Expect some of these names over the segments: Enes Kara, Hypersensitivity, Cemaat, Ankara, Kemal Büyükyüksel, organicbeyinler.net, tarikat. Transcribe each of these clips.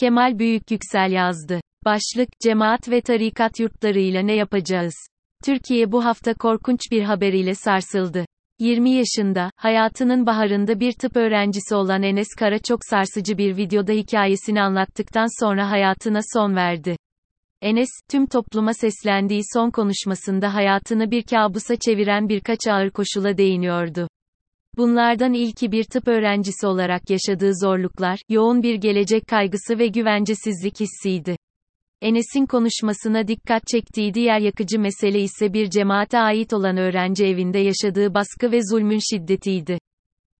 Kemal Büyükyüksel yazdı. Başlık, cemaat ve tarikat yurtlarıyla ne yapacağız? Türkiye bu hafta korkunç bir haberiyle sarsıldı. 20 yaşında, hayatının baharında bir tıp öğrencisi olan Enes Kara çok sarsıcı bir videoda hikayesini anlattıktan sonra hayatına son verdi. Enes, tüm topluma seslendiği son konuşmasında hayatını bir kabusa çeviren birkaç ağır koşula değiniyordu. Bunlardan ilki bir tıp öğrencisi olarak yaşadığı zorluklar, yoğun bir gelecek kaygısı ve güvencesizlik hissiydi. Enes'in konuşmasına dikkat çektiği diğer yakıcı mesele ise bir cemaate ait olan öğrenci evinde yaşadığı baskı ve zulmün şiddetiydi.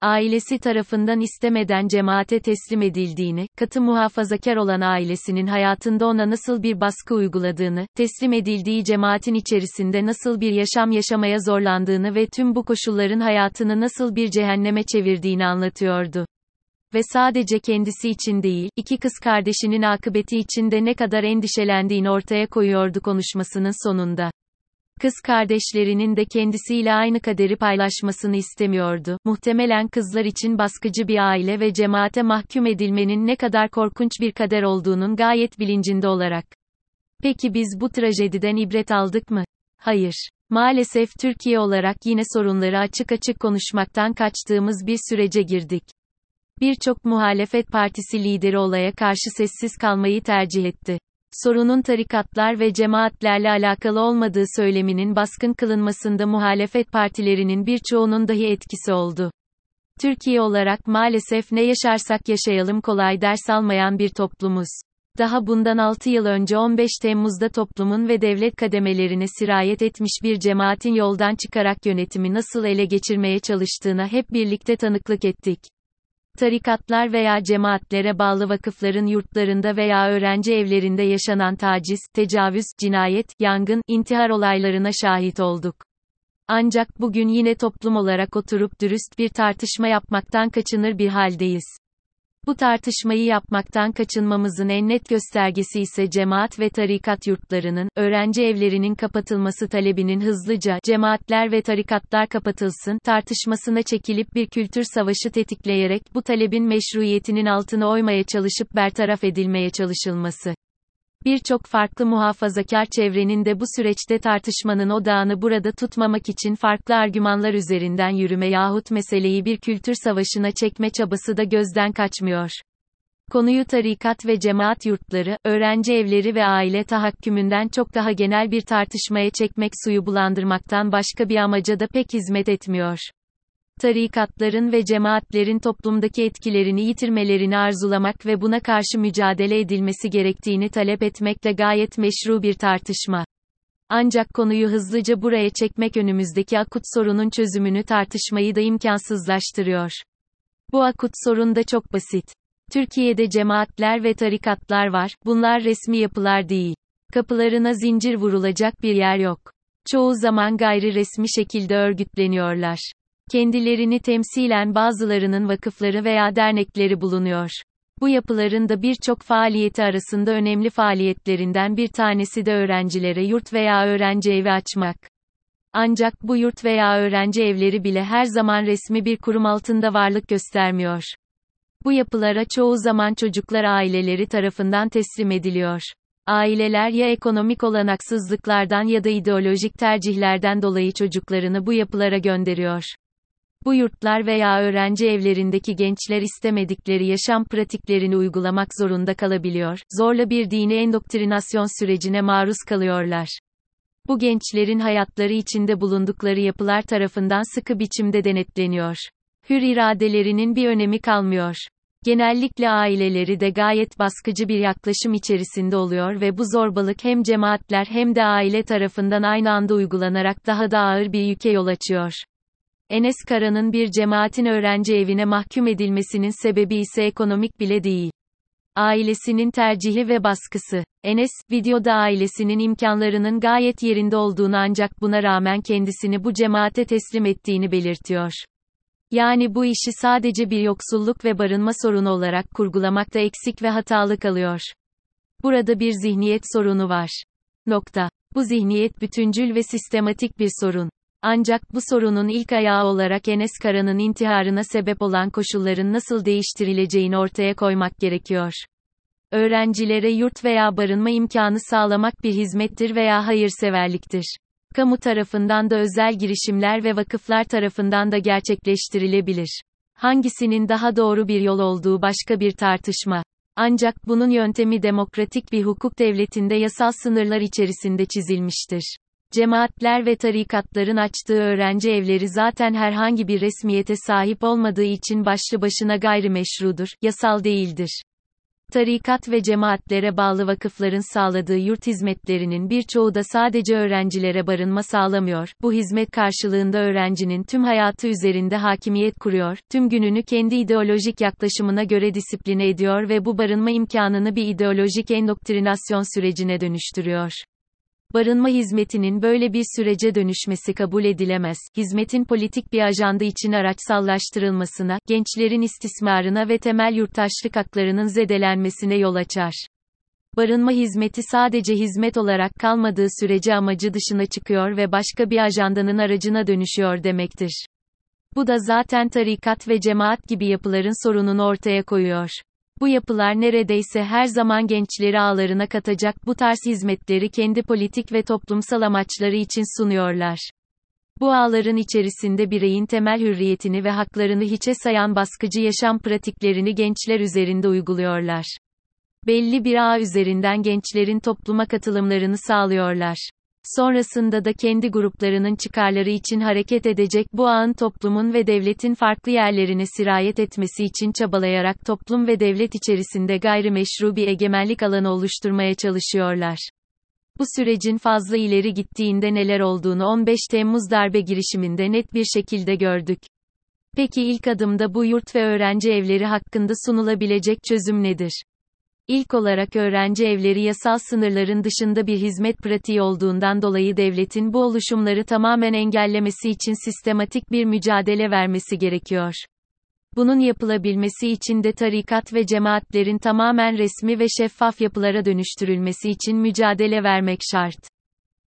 Ailesi tarafından istemeden cemaate teslim edildiğini, katı muhafazakar olan ailesinin hayatında ona nasıl bir baskı uyguladığını, teslim edildiği cemaatin içerisinde nasıl bir yaşam yaşamaya zorlandığını ve tüm bu koşulların hayatını nasıl bir cehenneme çevirdiğini anlatıyordu. Ve sadece kendisi için değil, iki kız kardeşinin akıbeti için de ne kadar endişelendiğini ortaya koyuyordu konuşmasının sonunda. Kız kardeşlerinin de kendisiyle aynı kaderi paylaşmasını istemiyordu. Muhtemelen kızlar için baskıcı bir aile ve cemaate mahkum edilmenin ne kadar korkunç bir kader olduğunun gayet bilincinde olarak. Peki biz bu trajediden ibret aldık mı? Hayır. Maalesef Türkiye olarak yine sorunları açık açık konuşmaktan kaçtığımız bir sürece girdik. Birçok muhalefet partisi lideri olaya karşı sessiz kalmayı tercih etti. Sorunun tarikatlar ve cemaatlerle alakalı olmadığı söyleminin baskın kılınmasında muhalefet partilerinin birçoğunun dahi etkisi oldu. Türkiye olarak maalesef ne yaşarsak yaşayalım kolay ders almayan bir toplumuz. Daha bundan 6 yıl önce 15 Temmuz'da toplumun ve devlet kademelerine sirayet etmiş bir cemaatin yoldan çıkarak yönetimi nasıl ele geçirmeye çalıştığına hep birlikte tanıklık ettik. Tarikatlar veya cemaatlere bağlı vakıfların yurtlarında veya öğrenci evlerinde yaşanan taciz, tecavüz, cinayet, yangın, intihar olaylarına şahit olduk. Ancak bugün yine toplum olarak oturup dürüst bir tartışma yapmaktan kaçınır bir haldeyiz. Bu tartışmayı yapmaktan kaçınmamızın en net göstergesi ise cemaat ve tarikat yurtlarının, öğrenci evlerinin kapatılması talebinin hızlıca "cemaatler ve tarikatlar kapatılsın" tartışmasına çekilip bir kültür savaşı tetikleyerek bu talebin meşruiyetinin altına oymaya çalışıp bertaraf edilmeye çalışılması. Birçok farklı muhafazakar çevrenin de bu süreçte tartışmanın odağını burada tutmamak için farklı argümanlar üzerinden yürüme yahut meseleyi bir kültür savaşına çekme çabası da gözden kaçmıyor. Konuyu tarikat ve cemaat yurtları, öğrenci evleri ve aile tahakkümünden çok daha genel bir tartışmaya çekmek suyu bulandırmaktan başka bir amaca da pek hizmet etmiyor. Tarikatların ve cemaatlerin toplumdaki etkilerini yitirmelerini arzulamak ve buna karşı mücadele edilmesi gerektiğini talep etmekle gayet meşru bir tartışma. Ancak konuyu hızlıca buraya çekmek önümüzdeki akut sorunun çözümünü tartışmayı da imkansızlaştırıyor. Bu akut sorun da çok basit. Türkiye'de cemaatler ve tarikatlar var, bunlar resmi yapılar değil. Kapılarına zincir vurulacak bir yer yok. Çoğu zaman gayri resmi şekilde örgütleniyorlar. Kendilerini temsilen bazılarının vakıfları veya dernekleri bulunuyor. Bu yapıların da birçok faaliyeti arasında önemli faaliyetlerinden bir tanesi de öğrencilere yurt veya öğrenci evi açmak. Ancak bu yurt veya öğrenci evleri bile her zaman resmi bir kurum altında varlık göstermiyor. Bu yapılara çoğu zaman çocuklar aileleri tarafından teslim ediliyor. Aileler ya ekonomik olanaksızlıklardan ya da ideolojik tercihlerden dolayı çocuklarını bu yapılara gönderiyor. Bu yurtlar veya öğrenci evlerindeki gençler istemedikleri yaşam pratiklerini uygulamak zorunda kalabiliyor, zorla bir dini endoktrinasyon sürecine maruz kalıyorlar. Bu gençlerin hayatları içinde bulundukları yapılar tarafından sıkı biçimde denetleniyor. Hür iradelerinin bir önemi kalmıyor. Genellikle aileleri de gayet baskıcı bir yaklaşım içerisinde oluyor ve bu zorbalık hem cemaatler hem de aile tarafından aynı anda uygulanarak daha da ağır bir yüke yol açıyor. Enes Kara'nın bir cemaatin öğrenci evine mahkum edilmesinin sebebi ise ekonomik bile değil. Ailesinin tercihi ve baskısı. Enes, videoda ailesinin imkanlarının gayet yerinde olduğunu ancak buna rağmen kendisini bu cemaate teslim ettiğini belirtiyor. Yani bu işi sadece bir yoksulluk ve barınma sorunu olarak kurgulamakta eksik ve hatalı kalıyor. Burada bir zihniyet sorunu var. Nokta. Bu zihniyet bütüncül ve sistematik bir sorun. Ancak bu sorunun ilk ayağı olarak Enes Kara'nın intiharına sebep olan koşulların nasıl değiştirileceğini ortaya koymak gerekiyor. Öğrencilere yurt veya barınma imkanı sağlamak bir hizmettir veya hayırseverliktir. Kamu tarafından da özel girişimler ve vakıflar tarafından da gerçekleştirilebilir. Hangisinin daha doğru bir yol olduğu başka bir tartışma. Ancak bunun yöntemi demokratik bir hukuk devletinde yasal sınırlar içerisinde çizilmiştir. Cemaatler ve tarikatların açtığı öğrenci evleri zaten herhangi bir resmiyete sahip olmadığı için başlı başına gayrimeşrudur, yasal değildir. Tarikat ve cemaatlere bağlı vakıfların sağladığı yurt hizmetlerinin birçoğu da sadece öğrencilere barınma sağlamıyor, bu hizmet karşılığında öğrencinin tüm hayatı üzerinde hakimiyet kuruyor, tüm gününü kendi ideolojik yaklaşımına göre disipline ediyor ve bu barınma imkanını bir ideolojik endoktrinasyon sürecine dönüştürüyor. Barınma hizmetinin böyle bir sürece dönüşmesi kabul edilemez, hizmetin politik bir ajanda için araçsallaştırılmasına, gençlerin istismarına ve temel yurttaşlık haklarının zedelenmesine yol açar. Barınma hizmeti sadece hizmet olarak kalmadığı sürece amacı dışına çıkıyor ve başka bir ajandanın aracına dönüşüyor demektir. Bu da zaten tarikat ve cemaat gibi yapıların sorununu ortaya koyuyor. Bu yapılar neredeyse her zaman gençleri ağlarına katacak bu tarz hizmetleri kendi politik ve toplumsal amaçları için sunuyorlar. Bu ağların içerisinde bireyin temel hürriyetini ve haklarını hiçe sayan baskıcı yaşam pratiklerini gençler üzerinde uyguluyorlar. Belli bir ağ üzerinden gençlerin topluma katılımlarını sağlıyorlar. Sonrasında da kendi gruplarının çıkarları için hareket edecek bu ağın toplumun ve devletin farklı yerlerine sirayet etmesi için çabalayarak toplum ve devlet içerisinde gayrimeşru bir egemenlik alanı oluşturmaya çalışıyorlar. Bu sürecin fazla ileri gittiğinde neler olduğunu 15 Temmuz darbe girişiminde net bir şekilde gördük. Peki ilk adımda bu yurt ve öğrenci evleri hakkında sunulabilecek çözüm nedir? İlk olarak öğrenci evleri yasal sınırların dışında bir hizmet pratiği olduğundan dolayı devletin bu oluşumları tamamen engellemesi için sistematik bir mücadele vermesi gerekiyor. Bunun yapılabilmesi için de tarikat ve cemaatlerin tamamen resmi ve şeffaf yapılara dönüştürülmesi için mücadele vermek şart.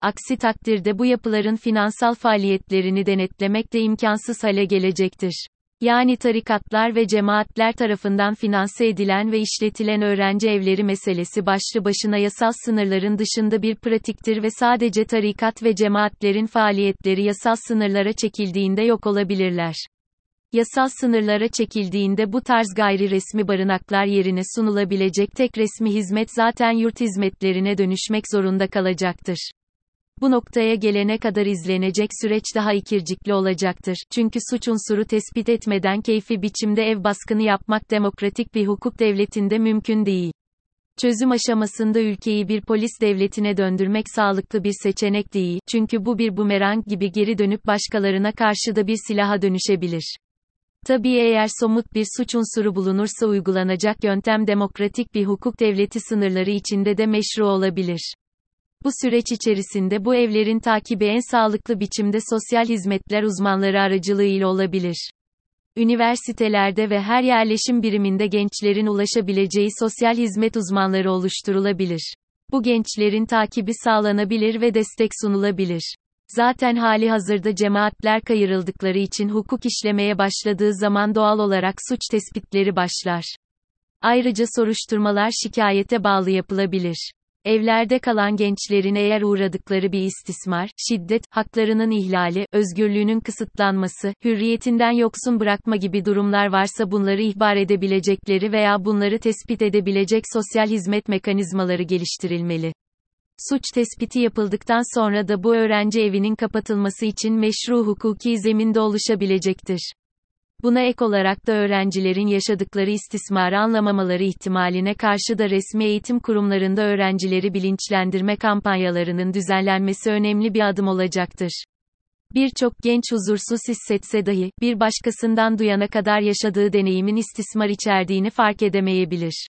Aksi takdirde bu yapıların finansal faaliyetlerini denetlemek de imkansız hale gelecektir. Yani tarikatlar ve cemaatler tarafından finanse edilen ve işletilen öğrenci evleri meselesi başlı başına yasal sınırların dışında bir pratiktir ve sadece tarikat ve cemaatlerin faaliyetleri yasal sınırlara çekildiğinde yok olabilirler. Yasal sınırlara çekildiğinde bu tarz gayri resmi barınaklar yerine sunulabilecek tek resmi hizmet zaten yurt hizmetlerine dönüşmek zorunda kalacaktır. Bu noktaya gelene kadar izlenecek süreç daha ikircikli olacaktır. Çünkü suç unsuru tespit etmeden keyfi biçimde ev baskını yapmak demokratik bir hukuk devletinde mümkün değil. Çözüm aşamasında ülkeyi bir polis devletine döndürmek sağlıklı bir seçenek değil. Çünkü bu bir bumerang gibi geri dönüp başkalarına karşı da bir silaha dönüşebilir. Tabii eğer somut bir suç unsuru bulunursa uygulanacak yöntem demokratik bir hukuk devleti sınırları içinde de meşru olabilir. Bu süreç içerisinde bu evlerin takibi en sağlıklı biçimde sosyal hizmetler uzmanları aracılığıyla olabilir. Üniversitelerde ve her yerleşim biriminde gençlerin ulaşabileceği sosyal hizmet uzmanları oluşturulabilir. Bu gençlerin takibi sağlanabilir ve destek sunulabilir. Zaten halihazırda cemaatler kayırıldıkları için hukuk işlemeye başladığı zaman doğal olarak suç tespitleri başlar. Ayrıca soruşturmalar şikayete bağlı yapılabilir. Evlerde kalan gençlerin eğer uğradıkları bir istismar, şiddet, haklarının ihlali, özgürlüğünün kısıtlanması, hürriyetinden yoksun bırakma gibi durumlar varsa bunları ihbar edebilecekleri veya bunları tespit edebilecek sosyal hizmet mekanizmaları geliştirilmeli. Suç tespiti yapıldıktan sonra da bu öğrenci evinin kapatılması için meşru hukuki zeminde oluşabilecektir. Buna ek olarak da öğrencilerin yaşadıkları istismarı anlamamaları ihtimaline karşı da resmi eğitim kurumlarında öğrencileri bilinçlendirme kampanyalarının düzenlenmesi önemli bir adım olacaktır. Birçok genç huzursuz hissetse dahi, bir başkasından duyana kadar yaşadığı deneyimin istismar içerdiğini fark edemeyebilir.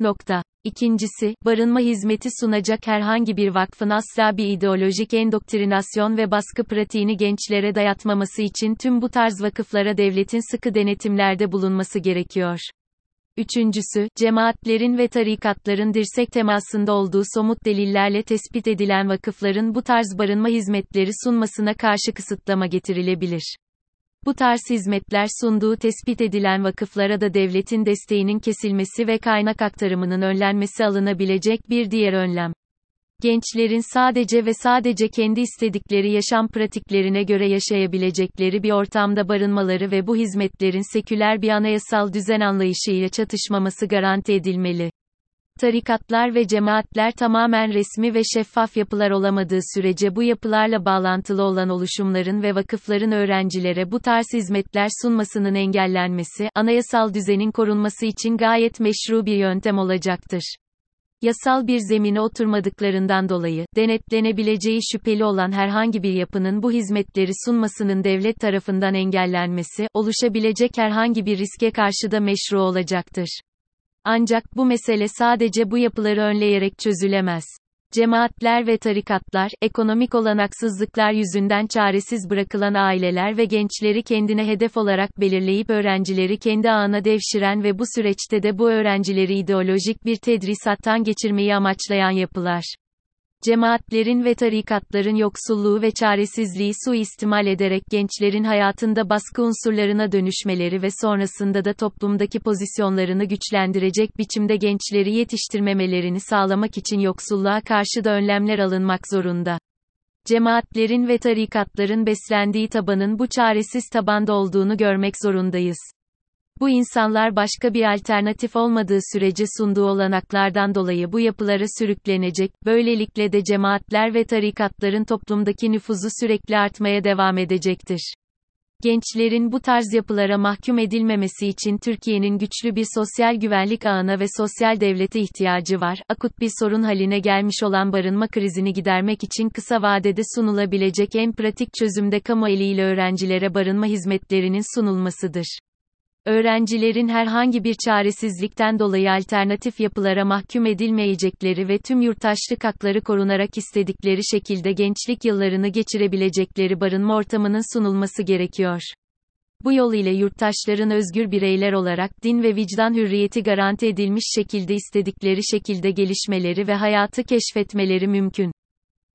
Nokta. İkincisi, barınma hizmeti sunacak herhangi bir vakfın asla bir ideolojik endoktrinasyon ve baskı pratiğini gençlere dayatmaması için tüm bu tarz vakıflara devletin sıkı denetimlerde bulunması gerekiyor. Üçüncüsü, cemaatlerin ve tarikatların dirsek temasında olduğu somut delillerle tespit edilen vakıfların bu tarz barınma hizmetleri sunmasına karşı kısıtlama getirilebilir. Bu tarz hizmetler sunduğu tespit edilen vakıflara da devletin desteğinin kesilmesi ve kaynak aktarımının önlenmesi alınabilecek bir diğer önlem. Gençlerin sadece ve sadece kendi istedikleri yaşam pratiklerine göre yaşayabilecekleri bir ortamda barınmaları ve bu hizmetlerin seküler bir anayasal düzen anlayışıyla çatışmaması garanti edilmeli. Tarikatlar ve cemaatler tamamen resmi ve şeffaf yapılar olamadığı sürece bu yapılarla bağlantılı olan oluşumların ve vakıfların öğrencilere bu tarz hizmetler sunmasının engellenmesi, anayasal düzenin korunması için gayet meşru bir yöntem olacaktır. Yasal bir zemine oturmadıklarından dolayı, denetlenebileceği şüpheli olan herhangi bir yapının bu hizmetleri sunmasının devlet tarafından engellenmesi, oluşabilecek herhangi bir riske karşı da meşru olacaktır. Ancak bu mesele sadece bu yapıları önleyerek çözülemez. Cemaatler ve tarikatlar, ekonomik olanaksızlıklar yüzünden çaresiz bırakılan aileler ve gençleri kendine hedef olarak belirleyip öğrencileri kendi ağına devşiren ve bu süreçte de bu öğrencileri ideolojik bir tedrisattan geçirmeyi amaçlayan yapılar. Cemaatlerin ve tarikatların yoksulluğu ve çaresizliği suistimal ederek gençlerin hayatında baskı unsurlarına dönüşmeleri ve sonrasında da toplumdaki pozisyonlarını güçlendirecek biçimde gençleri yetiştirmemelerini sağlamak için yoksulluğa karşı da önlemler alınmak zorunda. Cemaatlerin ve tarikatların beslendiği tabanın bu çaresiz tabanda olduğunu görmek zorundayız. Bu insanlar başka bir alternatif olmadığı sürece sunduğu olanaklardan dolayı bu yapılara sürüklenecek, böylelikle de cemaatler ve tarikatların toplumdaki nüfuzu sürekli artmaya devam edecektir. Gençlerin bu tarz yapılara mahkum edilmemesi için Türkiye'nin güçlü bir sosyal güvenlik ağına ve sosyal devlete ihtiyacı var. Akut bir sorun haline gelmiş olan barınma krizini gidermek için kısa vadede sunulabilecek en pratik çözüm de kamu eliyle öğrencilere barınma hizmetlerinin sunulmasıdır. Öğrencilerin herhangi bir çaresizlikten dolayı alternatif yapılara mahkum edilmeyecekleri ve tüm yurttaşlık hakları korunarak istedikleri şekilde gençlik yıllarını geçirebilecekleri barınma ortamının sunulması gerekiyor. Bu yol ile yurttaşların özgür bireyler olarak din ve vicdan hürriyeti garanti edilmiş şekilde istedikleri şekilde gelişmeleri ve hayatı keşfetmeleri mümkün.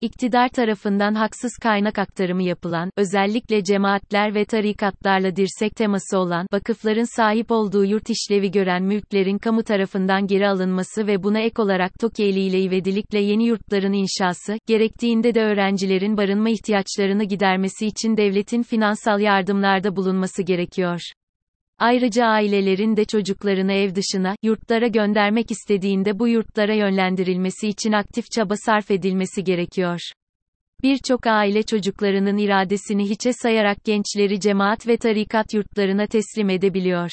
İktidar tarafından haksız kaynak aktarımı yapılan, özellikle cemaatler ve tarikatlarla dirsek teması olan, vakıfların sahip olduğu yurt işlevi gören mülklerin kamu tarafından geri alınması ve buna ek olarak TOKİ eliyle ivedilikle yeni yurtların inşası, gerektiğinde de öğrencilerin barınma ihtiyaçlarını gidermesi için devletin finansal yardımlarda bulunması gerekiyor. Ayrıca ailelerin de çocuklarını ev dışına, yurtlara göndermek istediğinde bu yurtlara yönlendirilmesi için aktif çaba sarf edilmesi gerekiyor. Birçok aile çocuklarının iradesini hiçe sayarak gençleri cemaat ve tarikat yurtlarına teslim edebiliyor.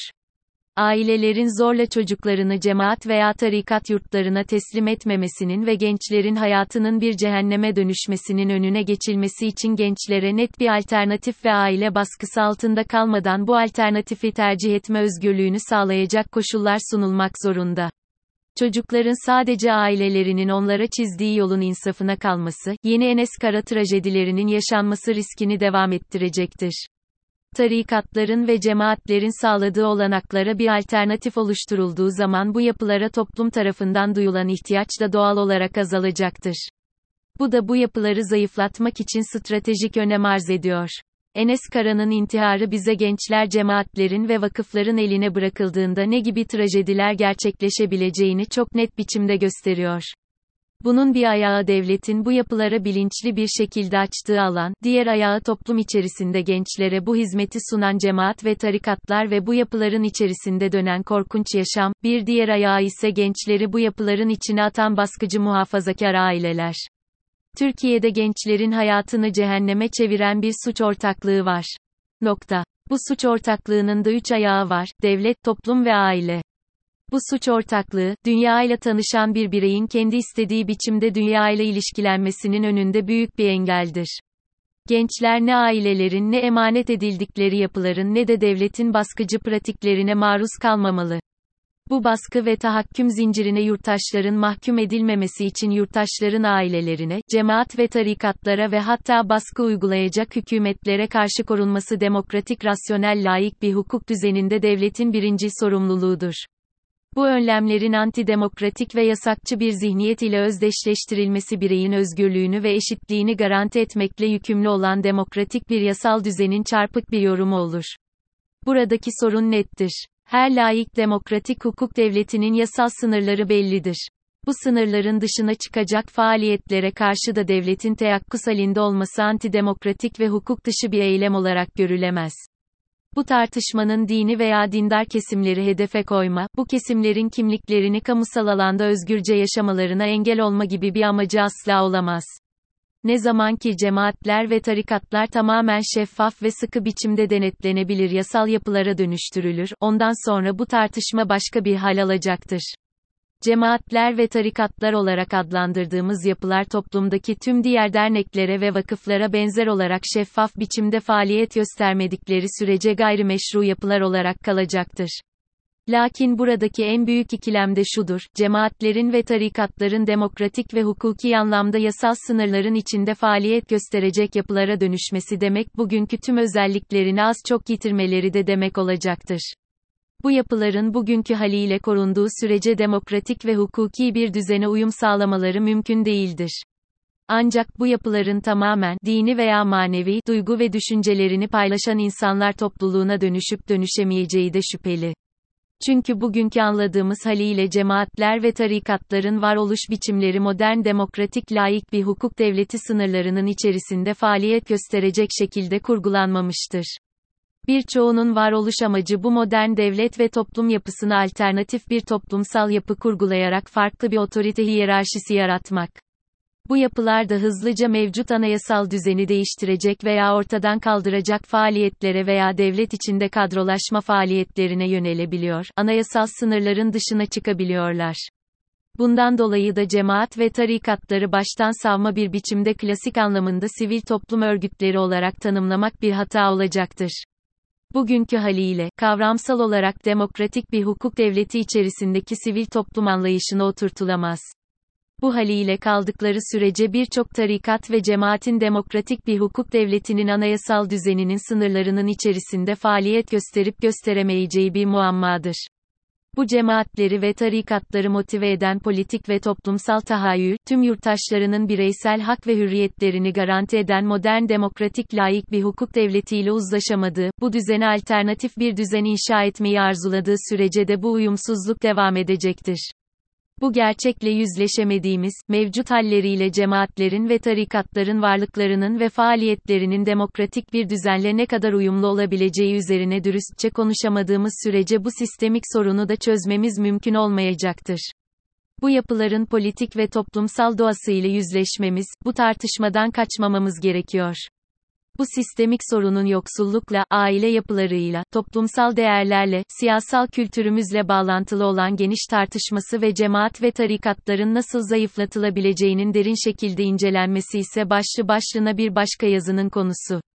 Ailelerin zorla çocuklarını cemaat veya tarikat yurtlarına teslim etmemesinin ve gençlerin hayatının bir cehenneme dönüşmesinin önüne geçilmesi için gençlere net bir alternatif ve aile baskısı altında kalmadan bu alternatifi tercih etme özgürlüğünü sağlayacak koşullar sunulmak zorunda. Çocukların sadece ailelerinin onlara çizdiği yolun insafına kalması, yeni Enes Kara trajedilerinin yaşanması riskini devam ettirecektir. Tarikatların ve cemaatlerin sağladığı olanaklara bir alternatif oluşturulduğu zaman bu yapılara toplum tarafından duyulan ihtiyaç da doğal olarak azalacaktır. Bu da bu yapıları zayıflatmak için stratejik önem arz ediyor. Enes Kara'nın intiharı bize gençler cemaatlerin ve vakıfların eline bırakıldığında ne gibi trajediler gerçekleşebileceğini çok net biçimde gösteriyor. Bunun bir ayağı devletin bu yapılara bilinçli bir şekilde açtığı alan, diğer ayağı toplum içerisinde gençlere bu hizmeti sunan cemaat ve tarikatlar ve bu yapıların içerisinde dönen korkunç yaşam, bir diğer ayağı ise gençleri bu yapıların içine atan baskıcı muhafazakar aileler. Türkiye'de gençlerin hayatını cehenneme çeviren bir suç ortaklığı var. Bu suç ortaklığının da üç ayağı var: devlet, toplum ve aile. Bu suç ortaklığı, dünyayla tanışan bir bireyin kendi istediği biçimde dünyayla ilişkilenmesinin önünde büyük bir engeldir. Gençler ne ailelerin ne emanet edildikleri yapıların ne de devletin baskıcı pratiklerine maruz kalmamalı. Bu baskı ve tahakküm zincirine yurttaşların mahkum edilmemesi için yurttaşların ailelerine, cemaat ve tarikatlara ve hatta baskı uygulayacak hükümetlere karşı korunması demokratik, rasyonel, laik bir hukuk düzeninde devletin birinci sorumluluğudur. Bu önlemlerin antidemokratik ve yasakçı bir zihniyet ile özdeşleştirilmesi bireyin özgürlüğünü ve eşitliğini garanti etmekle yükümlü olan demokratik bir yasal düzenin çarpık bir yorumu olur. Buradaki sorun nettir. Her laik demokratik hukuk devletinin yasal sınırları bellidir. Bu sınırların dışına çıkacak faaliyetlere karşı da devletin teyakkuz halinde olması antidemokratik ve hukuk dışı bir eylem olarak görülemez. Bu tartışmanın dini veya dindar kesimleri hedefe koyma, bu kesimlerin kimliklerini kamusal alanda özgürce yaşamalarına engel olma gibi bir amacı asla olamaz. Ne zaman ki cemaatler ve tarikatlar tamamen şeffaf ve sıkı biçimde denetlenebilir yasal yapılara dönüştürülür, ondan sonra bu tartışma başka bir hal alacaktır. Cemaatler ve tarikatlar olarak adlandırdığımız yapılar toplumdaki tüm diğer derneklere ve vakıflara benzer olarak şeffaf biçimde faaliyet göstermedikleri sürece gayrimeşru yapılar olarak kalacaktır. Lakin buradaki en büyük ikilem de şudur: cemaatlerin ve tarikatların demokratik ve hukuki anlamda yasal sınırların içinde faaliyet gösterecek yapılara dönüşmesi demek, bugünkü tüm özelliklerini az çok yitirmeleri de demek olacaktır. Bu yapıların bugünkü haliyle korunduğu sürece demokratik ve hukuki bir düzene uyum sağlamaları mümkün değildir. Ancak bu yapıların tamamen dini veya manevi duygu ve düşüncelerini paylaşan insanlar topluluğuna dönüşüp dönüşemeyeceği de şüpheli. Çünkü bugünkü anladığımız haliyle cemaatler ve tarikatların varoluş biçimleri modern demokratik laik bir hukuk devleti sınırlarının içerisinde faaliyet gösterecek şekilde kurgulanmamıştır. Birçoğunun varoluş amacı bu modern devlet ve toplum yapısına alternatif bir toplumsal yapı kurgulayarak farklı bir otorite hiyerarşisi yaratmak. Bu yapılar da hızlıca mevcut anayasal düzeni değiştirecek veya ortadan kaldıracak faaliyetlere veya devlet içinde kadrolaşma faaliyetlerine yönelebiliyor, anayasal sınırların dışına çıkabiliyorlar. Bundan dolayı da cemaat ve tarikatları baştan savma bir biçimde klasik anlamında sivil toplum örgütleri olarak tanımlamak bir hata olacaktır. Bugünkü haliyle, kavramsal olarak demokratik bir hukuk devleti içerisindeki sivil toplum anlayışına oturtulamaz. Bu haliyle kaldıkları sürece birçok tarikat ve cemaatin demokratik bir hukuk devletinin anayasal düzeninin sınırlarının içerisinde faaliyet gösterip gösteremeyeceği bir muammadır. Bu cemaatleri ve tarikatları motive eden politik ve toplumsal tahayyül, tüm yurttaşlarının bireysel hak ve hürriyetlerini garanti eden modern demokratik laik bir hukuk devletiyle uzlaşamadığı, bu düzene alternatif bir düzen inşa etmeyi arzuladığı sürece de bu uyumsuzluk devam edecektir. Bu gerçekle yüzleşemediğimiz, mevcut halleriyle cemaatlerin ve tarikatların varlıklarının ve faaliyetlerinin demokratik bir düzenle ne kadar uyumlu olabileceği üzerine dürüstçe konuşamadığımız sürece bu sistemik sorunu da çözmemiz mümkün olmayacaktır. Bu yapıların politik ve toplumsal doğasıyla yüzleşmemiz, bu tartışmadan kaçmamamız gerekiyor. Bu sistemik sorunun yoksullukla, aile yapılarıyla, toplumsal değerlerle, siyasal kültürümüzle bağlantılı olan geniş tartışması ve cemaat ve tarikatların nasıl zayıflatılabileceğinin derin şekilde incelenmesi ise başlı başına bir başka yazının konusu.